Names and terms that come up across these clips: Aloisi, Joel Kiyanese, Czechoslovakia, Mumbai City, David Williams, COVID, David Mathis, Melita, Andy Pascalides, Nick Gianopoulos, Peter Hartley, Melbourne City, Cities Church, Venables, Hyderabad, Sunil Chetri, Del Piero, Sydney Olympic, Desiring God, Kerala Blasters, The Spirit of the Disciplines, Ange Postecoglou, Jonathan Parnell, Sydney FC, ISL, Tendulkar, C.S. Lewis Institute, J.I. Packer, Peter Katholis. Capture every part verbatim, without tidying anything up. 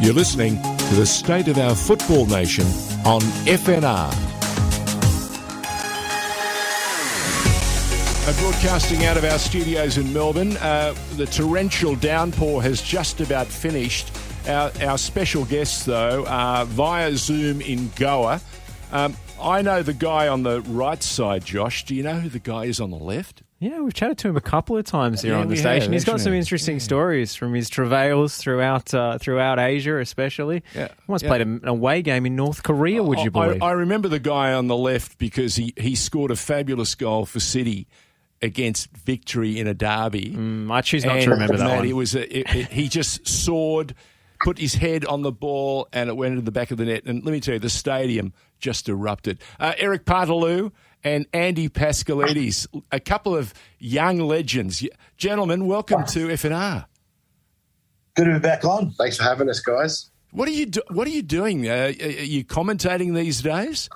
You're listening to the State of Our Football Nation on F N R. Broadcasting out of our studios in Melbourne, uh, the torrential downpour has just about finished. Our, our special guests, though, are via Zoom in Goa. Um, I know the guy on the right side, Josh. Do you know who the guy is on the left? Yeah, we've chatted to him a couple of times here yeah, on the station. Have, He's got some interesting yeah. stories from his travails throughout uh, throughout Asia, especially. Yeah. Once yeah. played an away game in North Korea, would I, you believe? I, I remember the guy on the left because he, he scored a fabulous goal for City against Victory in a derby. Mm, I choose not and to remember that, that one. It was a, it, it, he just soared, put his head on the ball, and it went into the back of the net. And let me tell you, the stadium just erupted. Uh, Eric Paartalu and Andy Pascalides, a couple of young legends. Gentlemen, welcome to F N R. Good to be back on. Thanks for having us, guys. What are you do- What are you doing? Uh, are you commentating these days?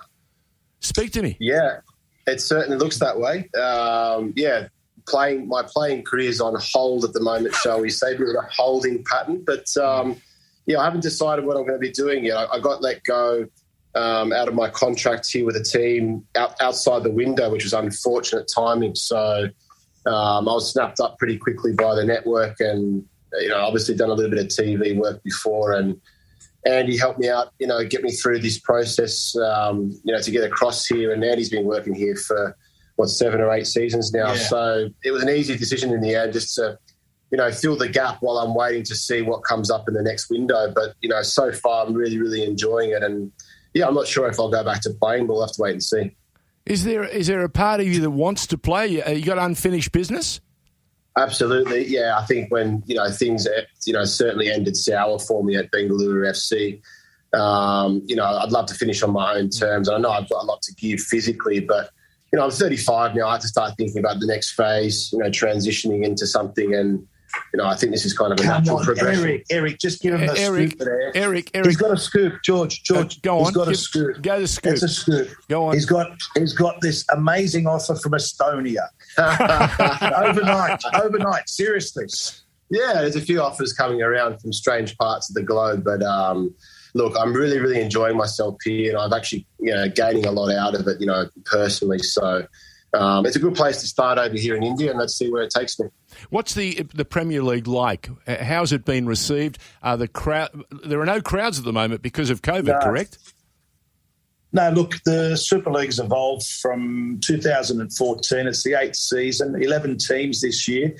Speak to me. Yeah. It certainly looks that way. Um, yeah, playing my playing career is on hold at the moment, shall we say, with a holding pattern. But, um, yeah, I haven't decided what I'm going to be doing yet. I, I got let go um, out of my contract here with a team out, outside the window, which was unfortunate timing. So um, I was snapped up pretty quickly by the network and, you know, obviously done a little bit of T V work before, and Andy helped me out, you know, get me through this process, um, you know, to get across here. And Andy's been working here for, what, seven or eight seasons now. Yeah. So it was an easy decision in the end just to, you know, fill the gap while I'm waiting to see what comes up in the next window. But, you know, so far I'm really, really enjoying it. And, yeah, I'm not sure if I'll go back to playing, but we'll have to wait and see. Is there is there a part of you that wants to play? You got unfinished business? Absolutely, yeah. I think when, you know, things, you know, certainly ended sour for me at Bengaluru F C, um, you know, I'd love to finish on my own terms. I know I've got a lot to give physically, but, you know, I'm thirty-five now. I have to start thinking about the next phase, you know, transitioning into something. And, you know, I think this is kind of a Come natural on, progression. Eric, Eric, just give him a scoop there. Eric, Eric. He's got a scoop, George. George, uh, go on. He's got give, a scoop. Go to scoop. It's a scoop. Go on. He's got, he's got this amazing offer from Estonia. overnight, overnight, seriously. Yeah, there's a few offers coming around from strange parts of the globe, but um, look, I'm really, really enjoying myself here, and I've actually, you know, gaining a lot out of it, you know, personally. So um, it's a good place to start over here in India, and let's see where it takes me. What's the the Premier League like? How's it been received? Are the crowd? There are no crowds at the moment because of COVID, no. correct? No, look, the Super League's evolved from two thousand fourteen. It's the eighth season, eleven teams this year.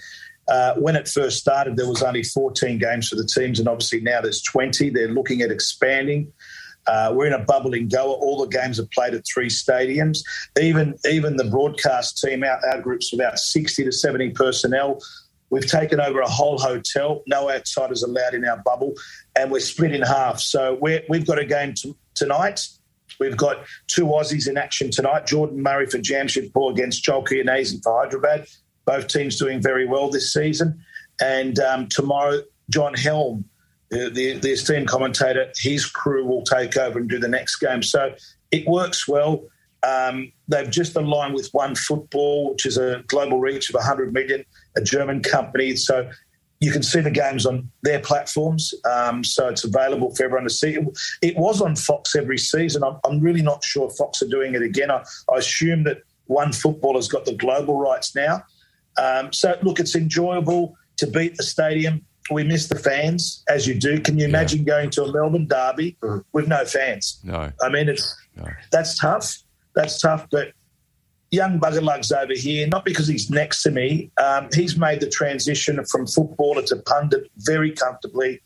Uh, when it first started, there was only fourteen games for the teams, and obviously now there's twenty. They're looking at expanding. Uh, we're in a bubble in Goa. All the games are played at three stadiums. Even even the broadcast team, our, our group's about sixty to seventy personnel. We've taken over a whole hotel. No outsiders allowed in our bubble, and we're split in half. So we're, we've got a game t- tonight. We've got two Aussies in action tonight, Jordan Murray for Jamshedpur against Joel Kiyanese for Hyderabad. Both teams doing very well this season. And um, tomorrow, John Helm, the, the, the esteemed commentator, his crew will take over and do the next game. So it works well. Um, they've just aligned with One Football, which is a global reach of one hundred million, a German company. So you can see the games on their platforms, um, so it's available for everyone to see. It, it was on Fox every season. I'm, I'm really not sure Fox are doing it again. I, I assume that One Football has got the global rights now. Um, so, look, it's enjoyable to be at the stadium. We miss the fans, as you do. Can you imagine yeah. going to a Melbourne derby mm-hmm. with no fans? No. I mean, it's no. that's tough. That's tough, but young Buggerlug's over here, not because he's next to me. Um, he's made the transition from footballer to pundit very comfortably.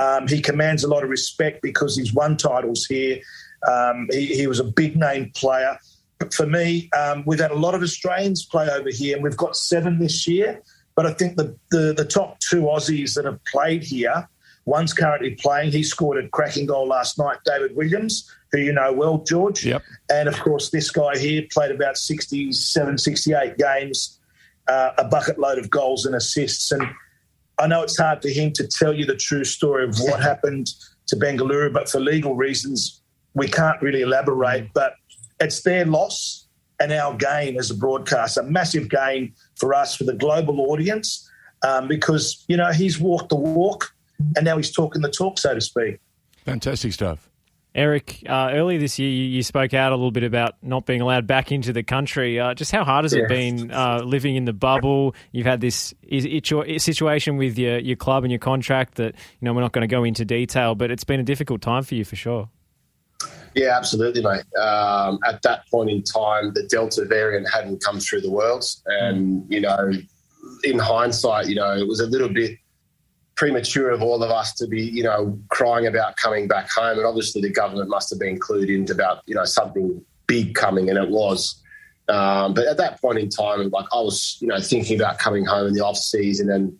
Um, he commands a lot of respect because he's won titles here. Um, he, he was a big-name player. But for me, um, we've had a lot of Australians play over here, and we've got seven this year. But I think the, the, the top two Aussies that have played here, one's currently playing. He scored a cracking goal last night, David Williams, who you know well, George. Yep. And, of course, this guy here played about sixty-seven, sixty-eight games, uh, a bucket load of goals and assists. And I know it's hard for him to tell you the true story of what happened to Bengaluru, but for legal reasons we can't really elaborate. But it's their loss and our gain as a broadcaster, a massive gain for us, for the global audience, um, because, you know, he's walked the walk. and now he's talking the talk, so to speak. Fantastic stuff. Eric, uh, earlier this year you, you spoke out a little bit about not being allowed back into the country. Uh, just how hard has yeah. it been uh, living in the bubble? You've had this is it your, situation with your, your club and your contract that, you know, we're not going to go into detail, but it's been a difficult time for you for sure. Yeah, absolutely, mate. Um, at that point in time, the Delta variant hadn't come through the world. And, you know, in hindsight, you know, it was a little bit premature of all of us to be, you know, crying about coming back home. And obviously the government must have been clued in about, you know, something big coming, and it was. Um, but at that point in time, like I was, you know, thinking about coming home in the off-season, and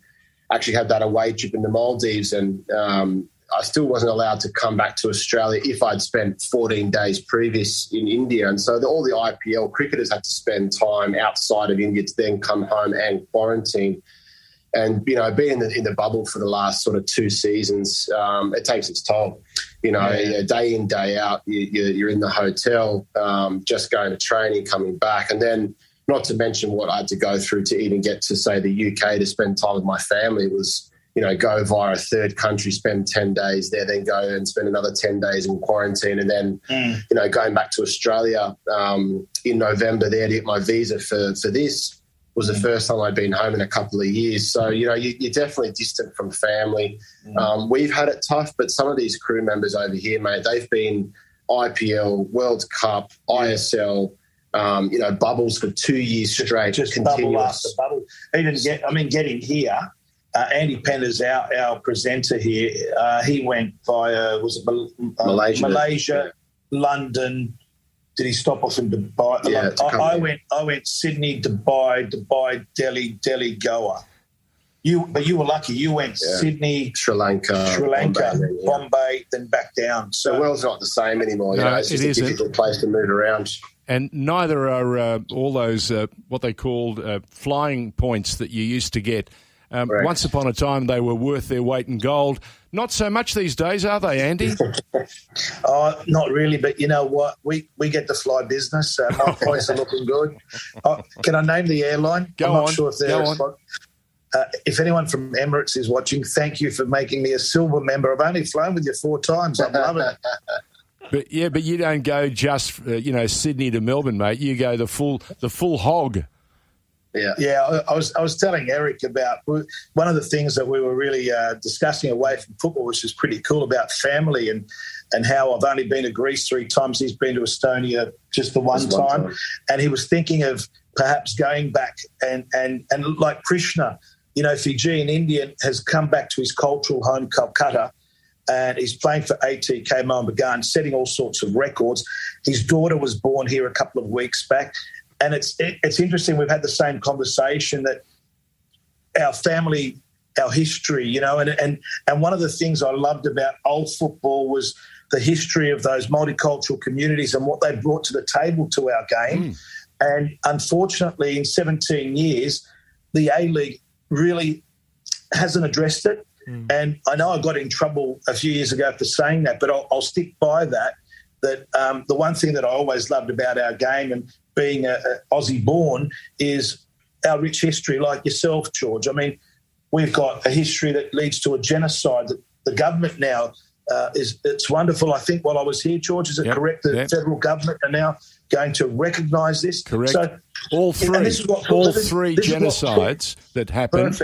actually had that away trip in the Maldives, and um, I still wasn't allowed to come back to Australia if I'd spent fourteen days previous in India. And so the, all the I P L cricketers had to spend time outside of India to then come home and quarantine. And, you know, being in the, in the bubble for the last sort of two seasons, um, it takes its toll. You know, yeah. day in, day out, you, you, you're in the hotel, um, just going to training, coming back. And then not to mention what I had to go through to even get to, say, the U K to spend time with my family. It was, you know, go via a third country, spend ten days there, then go and spend another ten days in quarantine. And then, mm. you know, going back to Australia um, in November there to get my visa for, for this was the first time I'd been home in a couple of years. So, you know, you, you're definitely distant from family. Mm. Um, we've had it tough, but some of these crew members over here, mate, they've been I P L, World Cup, yeah. I S L, um, you know, bubbles for two years straight. Just continuous. Bubble after bubble. Even get, I mean, getting here, uh, Andy Penner's our, our presenter here. Uh, he went via, was it Mal- Malaysia, Malaysia yeah. London. Did he stop off in Dubai? Yeah, like, I, I went. I went Sydney, Dubai, Dubai, Delhi, Delhi, Goa. You, but you were lucky. You went yeah. Sydney, Sri Lanka, Sri Lanka, Bombay, yeah. Bombay, then back down. So the world's not the same anymore. No, you know, it's just it a isn't. difficult place to move around. And neither are uh, all those uh, what they called uh, flying points that you used to get. Um, once upon a time, they were worth their weight in gold. Not so much these days, are they, Andy? oh, not really, but you know what? We we get to fly business, so my points are looking good. Oh, can I name the airline? Go I'm not on. sure if they're uh, if anyone from Emirates is watching, thank you for making me a silver member. I've only flown with you four times. I love it. But yeah, but you don't go just uh, you know Sydney to Melbourne, mate. You go the full the full hog. Yeah, yeah. I was I was telling Eric about one of the things that we were really uh, discussing away from football, which is pretty cool about family and, and how I've only been to Greece three times. He's been to Estonia just the one, just one time. time. And he was thinking of perhaps going back and, and, and like Krishna, you know, Fijian Indian has come back to his cultural home, Kolkata, and he's playing for A T K Mohun Bagan, setting all sorts of records. His daughter was born here a couple of weeks back. And it's it, it's interesting. We've had the same conversation that our family, our history, you know, and, and and one of the things I loved about old football was the history of those multicultural communities and what they brought to the table to our game. Mm. And unfortunately, in seventeen years, the A-League really hasn't addressed it. Mm. And I know I got in trouble a few years ago for saying that, but I'll, I'll stick by that. That um, the one thing that I always loved about our game and being a, a Aussie-born is our rich history, like yourself, George. I mean, we've got a history that leads to a genocide. That the government now uh, is it's wonderful. I think while I was here, George, is it yep, correct? The yep. federal government are now going to recognise this. Correct. So, all three, and this is what, all this, three this genocides what, that happened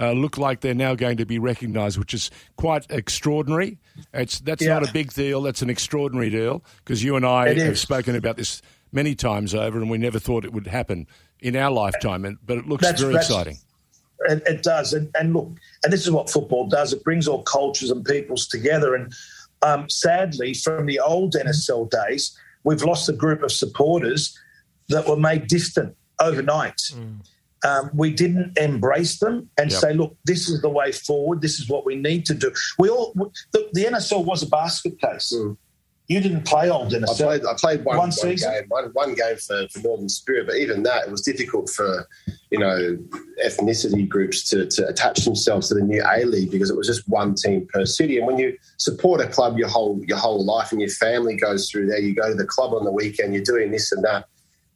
uh, look like they're now going to be recognised, which is quite extraordinary. It's that's yeah. not a big deal. That's an extraordinary deal because you and I have spoken about this many times over, and we never thought it would happen in our lifetime. And, but it looks that's, very that's, exciting. It, it does. And, and look, and this is what football does. It brings all cultures and peoples together. And um, sadly, from the old N S L days, we've lost a group of supporters that were made distant overnight. Mm. Um, we didn't embrace them and yep. say, look, this is the way forward. This is what we need to do. We all the, the N S L was a basket case. Mm. You didn't play old in a I played, I played one, one, one game, one, one game for, for Northern Spirit, but even that, it was difficult for, you know, ethnicity groups to, to attach themselves to the new A-League because it was just one team per city. And when you support a club your whole your whole life and your family goes through there, you go to the club on the weekend, you're doing this and that,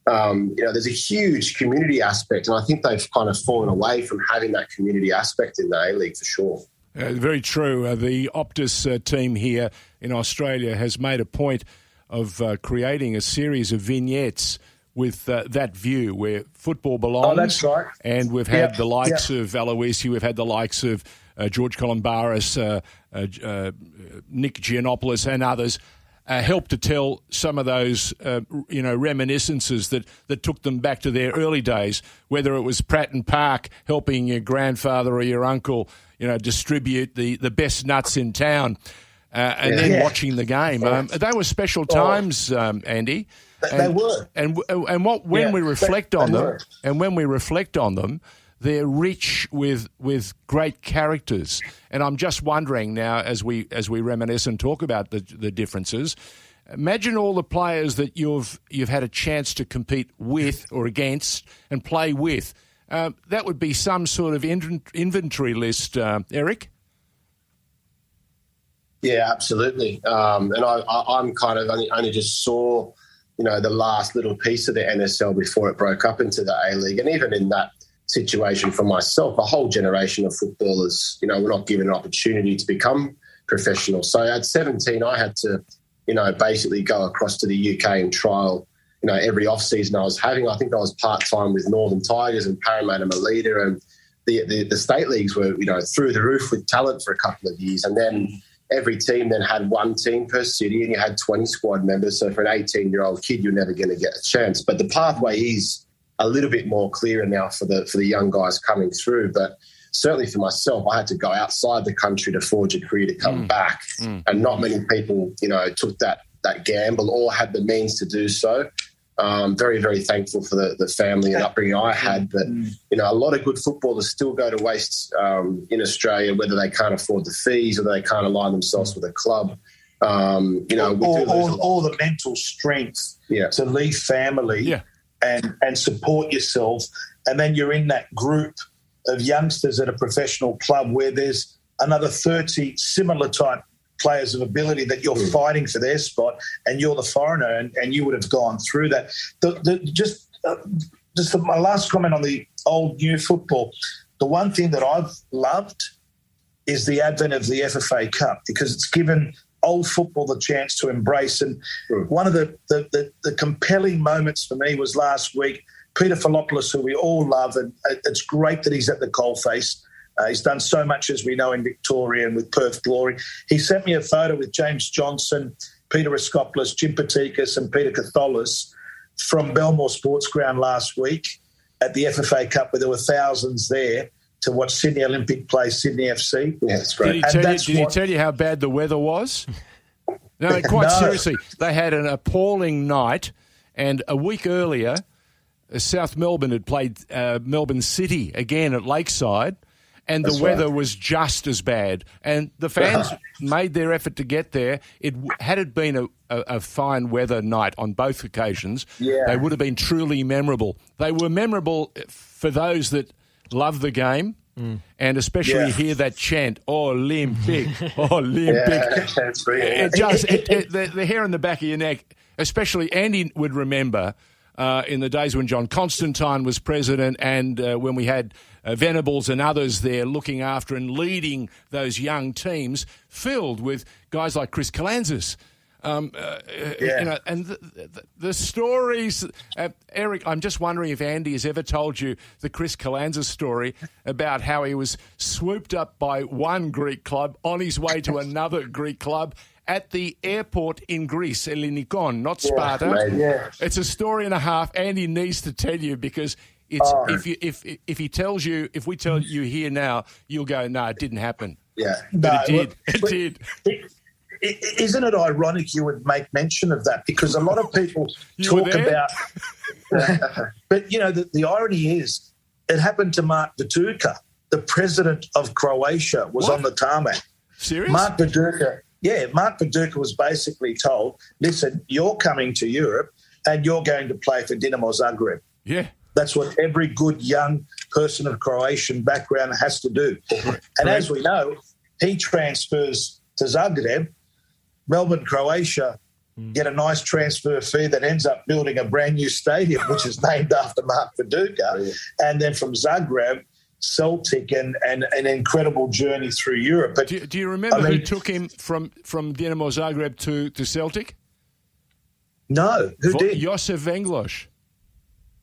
um, you know, there's a huge community aspect, and I think they've kind of fallen away from having that community aspect in the A-League for sure. Uh, very true. Uh, the Optus uh, team here in Australia has made a point of uh, creating a series of vignettes with uh, that view where football belongs. Oh, that's right. And we've had yep. the likes yep. of Aloisi, we've had the likes of uh, George Colombaris, uh, uh, uh, Nick Gianopoulos and others uh, help to tell some of those uh, you know, reminiscences that, that took them back to their early days, whether it was Pratt and Park helping your grandfather or your uncle you know, distribute the, the best nuts in town uh, and yeah. then yeah. watching the game. Um, they were special times, um, Andy. They, and, they were. And, and what, when yeah, we reflect they, on they them, were. and when we reflect on them, they're rich with with great characters. And I'm just wondering now, as we as we reminisce and talk about the the differences, imagine all the players that you've you've had a chance to compete with or against and play with. Uh, that would be some sort of in- inventory list, uh, Eric. Yeah, absolutely. Um, and I, I, I'm kind of only, only just saw, you know, the last little piece of the N S L before it broke up into the A-League. And even in that situation for myself, a whole generation of footballers, you know, were not given an opportunity to become professional. So at seventeen, I had to, you know, basically go across to the U K and trial, you know, every off-season I was having. I think I was part-time with Northern Tigers and Paramount and Melita, and the, the, the state leagues were, you know, through the roof with talent for a couple of years. And then every team then had one team per city and you had twenty squad members. So for an eighteen-year-old kid, you're never going to get a chance. But the pathway is a little bit more clearer now for the for the young guys coming through. But certainly for myself, I had to go outside the country to forge a career to come mm. back. Mm. And not many people, you know, took that that gamble or had the means to do so. Um, very, very thankful for the, the family and upbringing I had. But, you know, a lot of good footballers still go to waste um, in Australia, whether they can't afford the fees or they can't align themselves with a club. Um, you know, or, or, or the mental strength yeah. to leave family yeah. and, and support yourself. And then you're in that group of youngsters at a professional club where there's another thirty similar type players of ability that you're mm. fighting for their spot, and you're the foreigner, and, and you would have gone through that. The, the, just uh, just the, my last comment on the old new football, the one thing that I've loved is the advent of the F F A Cup, because it's given old football the chance to embrace. And mm. one of the, the, the, the compelling moments for me was last week, Peter Philopoulos, who we all love, and it's great that he's at the coalface. Uh, he's done so much, as we know, in Victoria and with Perth Glory. He sent me a photo with James Johnson, Peter Raskopoulos, Jim Patikis and Peter Katholis from Belmore Sports Ground last week at the F F A Cup, where there were thousands there to watch Sydney Olympic play Sydney F C. Yeah, that's great. Did he tell, and that's you, did what... he tell you how bad the weather was? No, quite no. seriously. They had an appalling night, and a week earlier, South Melbourne had played uh, Melbourne City again at Lakeside. And the That's weather right. was just as bad. And the fans made their effort to get there. It Had it been a, a, a fine weather night on both occasions, yeah. they would have been truly memorable. They were memorable for those that love the game mm. and especially yeah. hear that chant, Olympic, Olympic. Yeah, that's brilliant. It just, it, it, the, the hair in the back of your neck, especially Andy would remember uh, in the days when John Constantine was president and uh, when we had... Uh, Venables and others there looking after and leading those young teams filled with guys like Chris Kalantzis. Um, uh, yeah. you know, and the, the, the stories, uh, Eric, I'm just wondering if Andy has ever told you the Chris Kalantzis story about how he was swooped up by one Greek club on his way to another Greek club at the airport in Greece, Ellinikon, not Sparta. Yeah, yeah. It's a story and a half Andy needs to tell you because... It's oh. if you, if if he tells you if we tell you here now, you'll go no, it didn't happen. Yeah, but no, it did. Well, it did. It, it, isn't it ironic you would make mention of that, because a lot of people talk about. uh, but you know the, the irony is it happened to Mark Viduka, the president of Croatia, was what? on the tarmac. Seriously, Mark Viduka. Yeah, Mark Viduka was basically told, "Listen, you're coming to Europe and you're going to play for Dinamo Zagreb." Yeah. That's what every good young person of Croatian background has to do. And as we know, he transfers to Zagreb. Melbourne, Croatia get a nice transfer fee that ends up building a brand new stadium, which is named after Mark Viduka. And then from Zagreb, Celtic and, and an incredible journey through Europe. But, do, do you remember I mean, who took him from, from Dinamo Zagreb to, to Celtic? No, who For, did? Josip Venglos.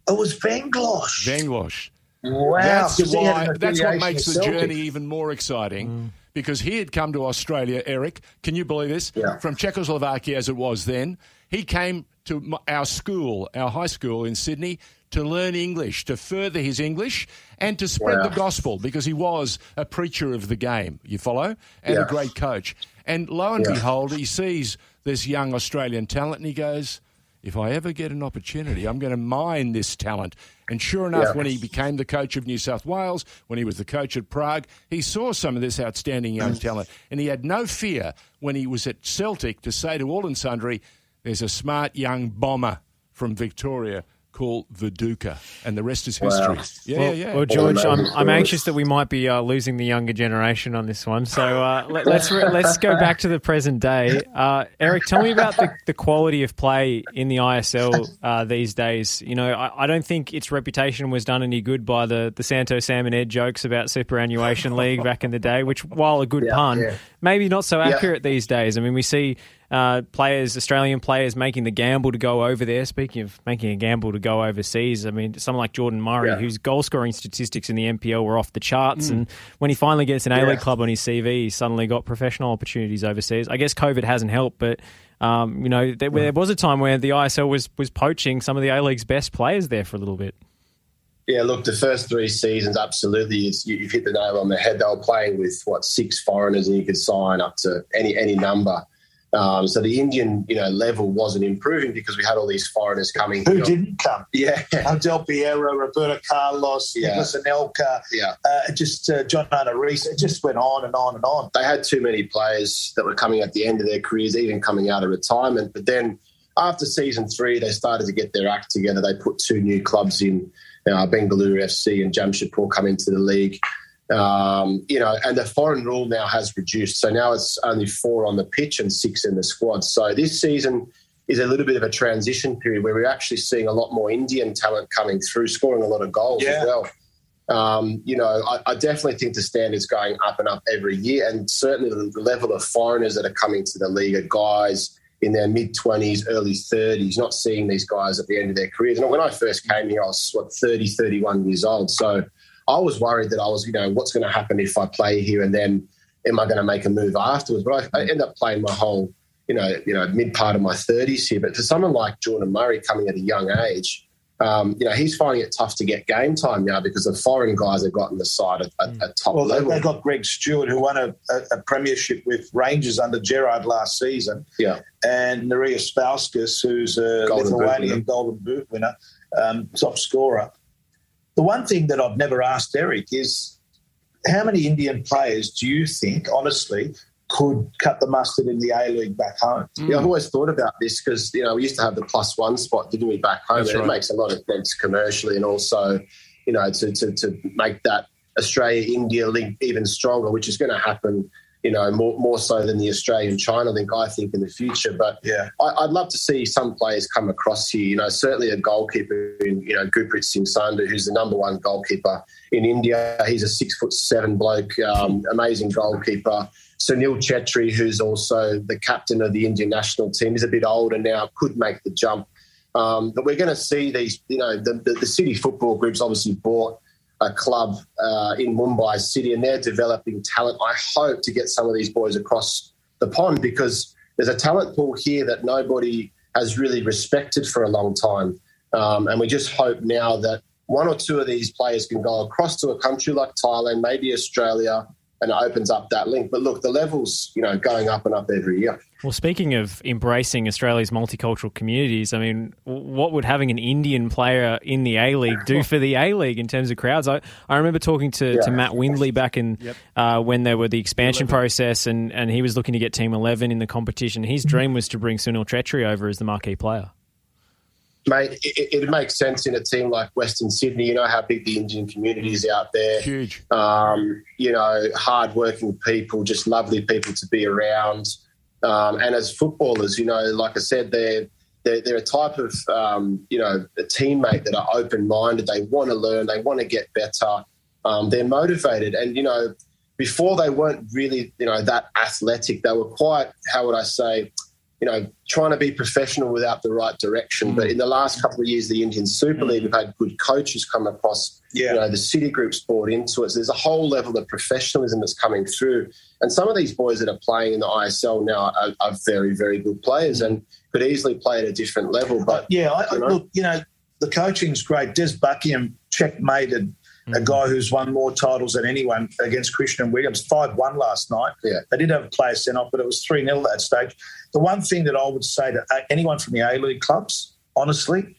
Oh, it was Venglos. Venglos. Wow. That's, why, that's what makes the journey even more exciting, mm. because he had come to Australia, Eric, can you believe this? Yeah. From Czechoslovakia, as it was then. He came to our school, our high school in Sydney, to learn English, to further his English and to spread wow. the gospel, because he was a preacher of the game, you follow, and yeah. a great coach. And lo and yeah. behold, he sees this young Australian talent and he goes, if I ever get an opportunity, I'm going to mine this talent. And sure enough, yeah. when he became the coach of New South Wales, when he was the coach at Prague, he saw some of this outstanding young talent. And he had no fear when he was at Celtic to say to all and sundry, there's a smart young bomber from Victoria called Viduka, and the rest is history. Wow. Yeah, well, yeah. Well, George, I'm, I'm anxious that we might be uh, losing the younger generation on this one. So uh, let, let's re- let's go back to the present day. Uh, Eric, tell me about the, the quality of play in the I S L uh, these days. You know, I, I don't think its reputation was done any good by the, the Santo, Sam and Ed jokes about Superannuation League back in the day, which, while a good yeah, pun, yeah. maybe not so accurate yeah. these days. I mean, we see... Uh, players, Australian players making the gamble to go over there. Speaking of making a gamble to go overseas, I mean, someone like Jordan Murray, yeah. whose goal-scoring statistics in the N P L were off the charts, mm. and when he finally gets an A-League yeah. club on his C V, he suddenly got professional opportunities overseas. I guess COVID hasn't helped, but, um, you know, there, there was a time where the I S L was, was poaching some of the A-League's best players there for a little bit. Yeah, look, the first three seasons, absolutely, you, you've hit the nail on the head. They were playing with, what, six foreigners, and you could sign up to any any number. Um, so the Indian, you know, level wasn't improving because we had all these foreigners coming. Who you know, didn't come? Yeah, Del Piero, Roberto Carlos, yeah. Nicholas Anelka, yeah, uh, just uh, John Hunter Reese. It just went on and on and on. They had too many players that were coming at the end of their careers, even coming out of retirement. But then after season three, they started to get their act together. They put two new clubs in, uh, Bengaluru F C and Jamshedpur, come into the league. Um, you know, and the foreign rule now has reduced. So now it's only four on the pitch and six in the squad. So this season is a little bit of a transition period where we're actually seeing a lot more Indian talent coming through, scoring a lot of goals yeah. as well. Um, you know, I, I definitely think the standard's going up and up every year, and certainly the level of foreigners that are coming to the league are guys in their mid-twenties, early thirties, not seeing these guys at the end of their careers. And when I first came here, I was, what, thirty, thirty-one years old. So I was worried that I was, you know, what's going to happen if I play here, and then am I going to make a move afterwards? But I, I ended up playing my whole, you know, you know, mid part of my thirties here. But for someone like Jordan Murray coming at a young age, um, you know, he's finding it tough to get game time now because the foreign guys have gotten the side at, at, at top well, level. Well, they got Greg Stewart, who won a, a, a premiership with Rangers under Gerrard last season, yeah, and Nerea Spauskas, who's a Golden Lithuanian Boot Golden Boot winner, um, top scorer. The one thing that I've never asked Eric is, how many Indian players do you think, honestly, could cut the mustard in the A-League back home? Mm. Yeah, I've always thought about this because, you know, we used to have the plus one spot, didn't we, back home? That's and right. It makes a lot of sense commercially, and also, you know, to, to, to make that Australia-India link even stronger, which is going to happen, you know, more, more so than the Australian-China link, I think, in the future. But yeah, I, I'd love to see some players come across here. You know, certainly a goalkeeper, in, you know, Gurpreet Singh Sandhu, who's the number one goalkeeper in India. He's a six-foot-seven bloke, um, amazing goalkeeper. Sunil Chetri, who's also the captain of the Indian national team. He's a bit older now, could make the jump. Um, but we're going to see these, you know, the, the, the City Football Group's obviously bought a club uh, in Mumbai City, and they're developing talent. I hope to get some of these boys across the pond because there's a talent pool here that nobody has really respected for a long time. Um, and we just hope now that one or two of these players can go across to a country like Thailand, maybe Australia, and it opens up that link. But look, the level's, you know, going up and up every year. Well, speaking of embracing Australia's multicultural communities, I mean, what would having an Indian player in the A-League do for the A-League in terms of crowds? I, I remember talking to, yeah. to Matt Windley back in yep. uh, when there were the expansion process and, and he was looking to get Team eleven in the competition. His dream was to bring Sunil Chetri over as the marquee player. Mate, it, it makes sense in a team like Western Sydney. You know how big the Indian community is out there. Huge. Um, you know, hard-working people, just lovely people to be around. Um, and as footballers, you know, like I said, they're, they're, they're a type of, um, you know, a teammate that are open-minded. They want to learn. They want to get better. Um, they're motivated. And, you know, before they weren't really, you know, that athletic. They were quite, how would I say, you know, trying to be professional without the right direction. Mm. But in the last couple of years, the Indian Super League, mm. we've had good coaches come across. Yeah. You know, the City Group's bought into it. So there's a whole level of professionalism that's coming through. And some of these boys that are playing in the I S L now are, are very, very good players mm. and could easily play at a different level. But yeah, I, you know, look, you know, the coaching's great. Des Buckingham checkmated mm. a guy who's won more titles than anyone against Christian Williams, five one last night. Yeah. They did have a player sent off, but it was three nil at that stage. The one thing that I would say to anyone from the A-League clubs, honestly,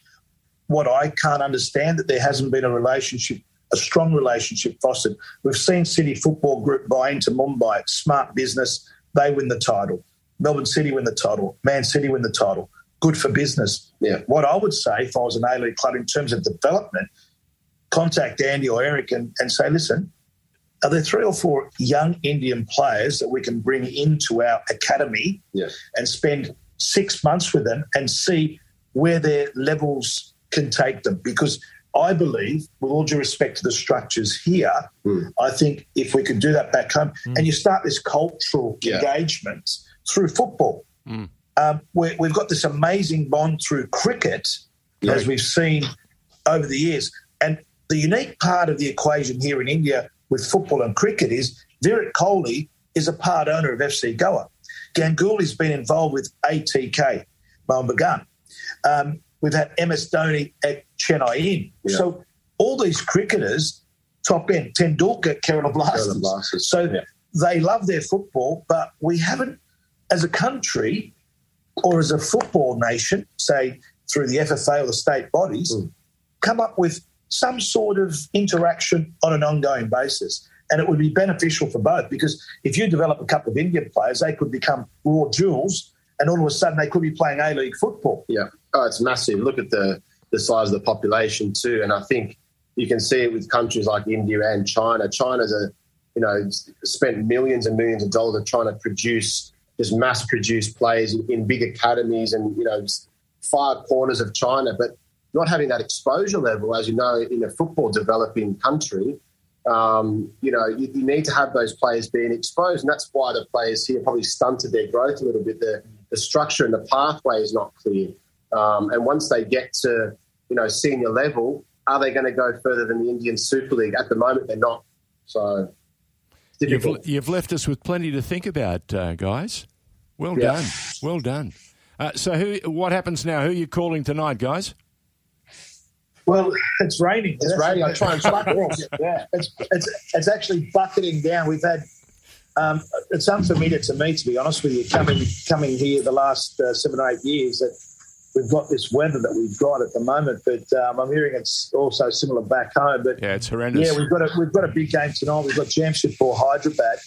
what I can't understand, that there hasn't been a relationship, a strong relationship fostered. We've seen City Football Group buy into Mumbai. It's smart business. They win the title. Melbourne City win the title. Man City win the title. Good for business. Yeah. What I would say if I was an A-League club in terms of development, contact Andy or Eric and, and say, listen, are there three or four young Indian players that we can bring into our academy yeah. and spend six months with them and see where their levels can take them? Because I believe, with all due respect to the structures here, mm. I think if we could do that back home, mm. and you start this cultural yeah. engagement through football. Mm. Um, we, we've got this amazing bond through cricket, yeah. as we've seen over the years. And the unique part of the equation here in India with football and cricket is Virat Kohli is a part owner of F C Goa. Ganguly's been involved with A T K Mohun Bagan. Um, We've had M S Dhoni at Chennai Inn. Yeah. So all these cricketers, top end, Tendulkar, Kerala Blasters. Kerala Blasters. So yeah. they love their football, but we haven't, as a country or as a football nation, say through the F F A or the state bodies, mm. come up with some sort of interaction on an ongoing basis. And it would be beneficial for both, because if you develop a couple of Indian players, they could become raw jewels, and all of a sudden they could be playing A-League football. Yeah. Oh, it's massive. Look at the, the size of the population too. And I think you can see it with countries like India and China. China's a, you know, spent millions and millions of dollars of trying to produce, just mass-produce players in, in big academies and, you know, far corners of China. But not having that exposure level, as you know, in a football developing country, um, you know, you, you need to have those players being exposed. And that's why the players here probably stunted their growth a little bit. The, the structure and the pathway is not clear. Um, and once they get to, you know, senior level, are they going to go further than the Indian Super League? At the moment, they're not. So you've, you've left us with plenty to think about, uh, guys. Well yeah. done. Well done. Uh, so who? What happens now? Who are you calling tonight, guys? Well, it's raining. It's raining. I try and buck it off. Yeah, it's, it's it's actually bucketing down. We've had. Um, it's unfamiliar to me, to be honest with you, coming coming here the last uh, seven or eight years that. We've got this weather that we've got at the moment, but um, I'm hearing it's also similar back home. But yeah, it's horrendous. Yeah, we've got a we've got a big game tonight. We've got Jamshedpur, Hyderabad,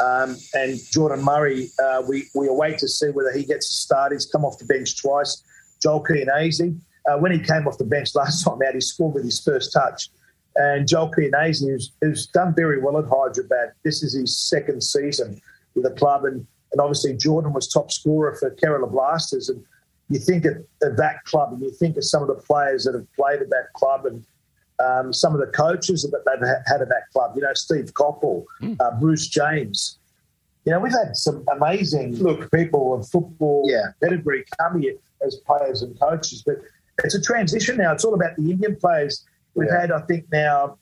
um, and Jordan Murray. Uh, we we await to see whether he gets a start. He's come off the bench twice. Joel Kiyanese, uh, when he came off the bench last time out, he scored with his first touch. And Joel Kiyanese, who's, who's done very well at Hyderabad, this is his second season with the club, and and obviously Jordan was top scorer for Kerala Blasters. And you think of, of that club, and you think of some of the players that have played at that club, and um, some of the coaches that they've had at that club. You know, Steve Coppell, mm. uh, Bruce James. You know, we've had some amazing look people of football yeah. pedigree come here as players and coaches. But it's a transition now. It's all about the Indian players. We've yeah. had, I think, now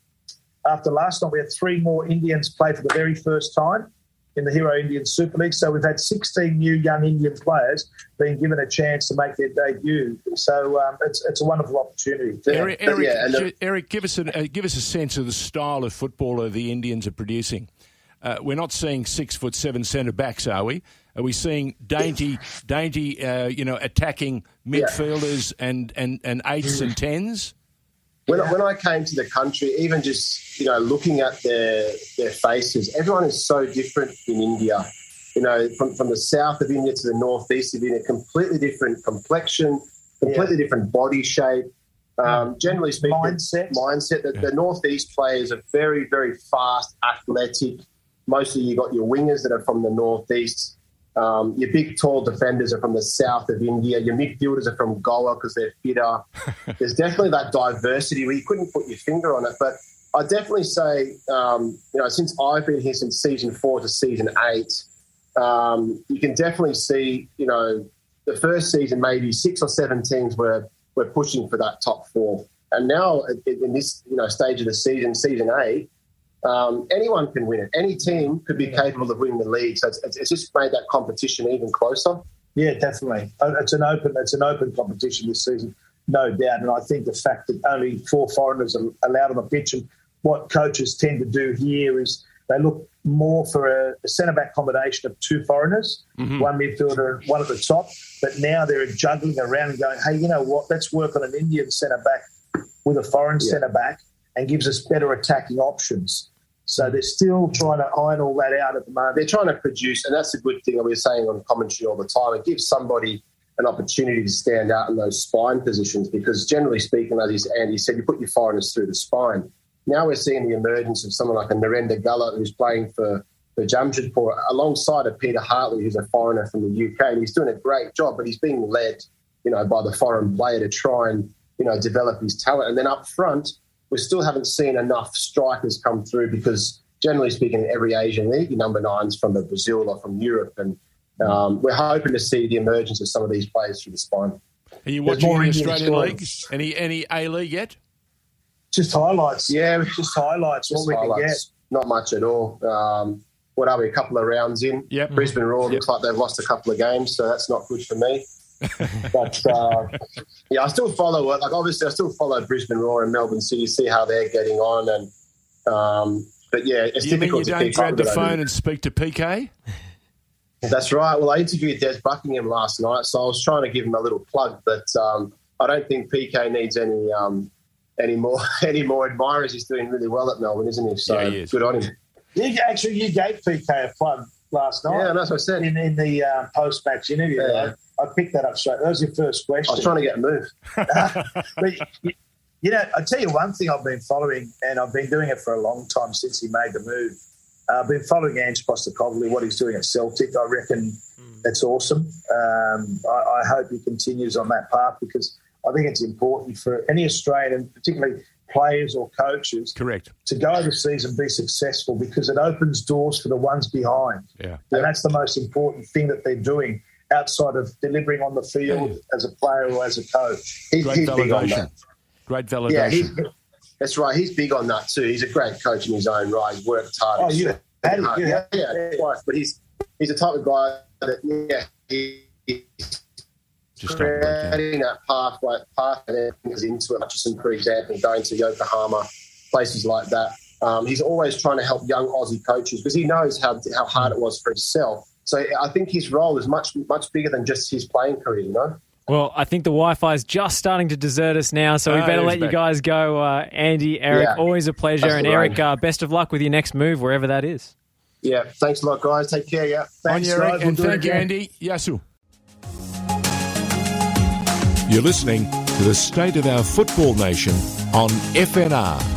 after last night, we had three more Indians play for the very first time in the Hero Indian Super League. So we've had sixteen new young Indian players being given a chance to make their debut. So um, it's it's a wonderful opportunity. Eric, Eric, yeah, the, Eric give, us a, uh, give us a sense of the style of footballer the Indians are producing. Uh, we're not seeing six-foot-seven centre-backs, are we? Are we seeing dainty, dainty, uh, you know, attacking midfielders yeah. and, and, and eights and tens? When, when I came to the country, even just, you know, looking at their their faces, everyone is so different in India. You know, from, from the south of India to the northeast of India, completely different complexion, completely yeah. different body shape. Um, generally speaking, mindset. mindset that yeah. the northeast players are very, very fast, athletic. Mostly you've got your wingers that are from the northeast. Um, your big, tall defenders are from the south of India. Your midfielders are from Goa because they're fitter. There's definitely that diversity where you couldn't put your finger on it. But I definitely say, um, you know, since I've been here since season four to season eight, um, you can definitely see, you know, the first season maybe six or seven teams were were pushing for that top four, and now in this you know stage of the season, season eight, um, anyone can win it. Any team could be capable of winning the league. So it's, it's just made that competition even closer. Yeah, definitely. It's an open it's an open competition this season, no doubt. And I think the fact that only four foreigners are allowed on the pitch, and what coaches tend to do here is they look more for a, a centre-back combination of two foreigners, mm-hmm. one midfielder and one at the top. But now they're juggling around and going, hey, you know what, let's work on an Indian centre-back with a foreign yeah. centre-back, and gives us better attacking options. So they're still trying to iron all that out at the moment. They're trying to produce, and that's a good thing that we're saying on commentary all the time. It gives somebody an opportunity to stand out in those spine positions, because generally speaking, as Andy said, you put your foreigners through the spine. Now we're seeing the emergence of someone like a Narendra Gullah, who's playing for, for Jamshedpur, alongside a Peter Hartley, who's a foreigner from the U K. And he's doing a great job, but he's being led, you know, by the foreign player to try and, you know, develop his talent. And then up front, we still haven't seen enough strikers come through, because generally speaking, in every Asian league, your number nine's from Brazil or from Europe. And um, we're hoping to see the emergence of some of these players through the spine. Are you watching the Australian league? Any any A-League yet? Just highlights. Yeah, just highlights. Just what highlights. We can get. Not much at all. Um, what are we, a couple of rounds in? Yep. Brisbane Roar yep. looks like they've lost a couple of games, so that's not good for me. But, uh, yeah, I still follow it. Like, obviously, I still follow Brisbane Roar and Melbourne City, see how they're getting on. And um, But, yeah, it's you difficult mean you to keep grab up with the phone and speak to P K? That's right. Well, I interviewed Des Buckingham last night, so I was trying to give him a little plug, but um, I don't think P K needs any um, any more any more admirers. He's doing really well at Melbourne, isn't he? So yeah, he is. Good on him. You, actually, you gave P K a plug last night. Yeah, that's what I said. In, in the uh, post-match interview, yeah. right? I picked that up straight. That was your first question. I was trying to get a move. But, you know, I tell you one thing I've been following, and I've been doing it for a long time since he made the move. Uh, I've been following Ange Postecoglou, what he's doing at Celtic. I reckon mm. that's awesome. Um, I, I hope he continues on that path, because I think it's important for any Australian, particularly players or coaches, correct, to go overseas and be successful, because it opens doors for the ones behind. Yeah. And that's the most important thing that they're doing, outside of delivering on the field as a player or as a coach. He's, great he's big on that. Great validation. Yeah, he, that's right. He's big on that too. He's a great coach in his own right. He's worked hard. Oh, you had hard. Him. Yeah, yeah, yeah. Twice, but he's he's a type of guy that, yeah, he, he's just creating that pathway, path that goes into it. Hutchison, for example, going to Yokohama, places like that. Um, he's always trying to help young Aussie coaches, because he knows how how hard it was for himself. So I think his role is much, much bigger than just his playing career, you know? Well, I think the Wi-Fi is just starting to desert us now, so we better oh, let back. you guys go. Uh, Andy, Eric, yeah. always a pleasure. That's and Eric, uh, best of luck with your next move, wherever that is. Yeah, thanks a lot, guys. Take care, yeah. Thanks, On Eric, guys. And we'll thank you, Andy. Yasu. You're listening to the State of Our Football Nation on F N R.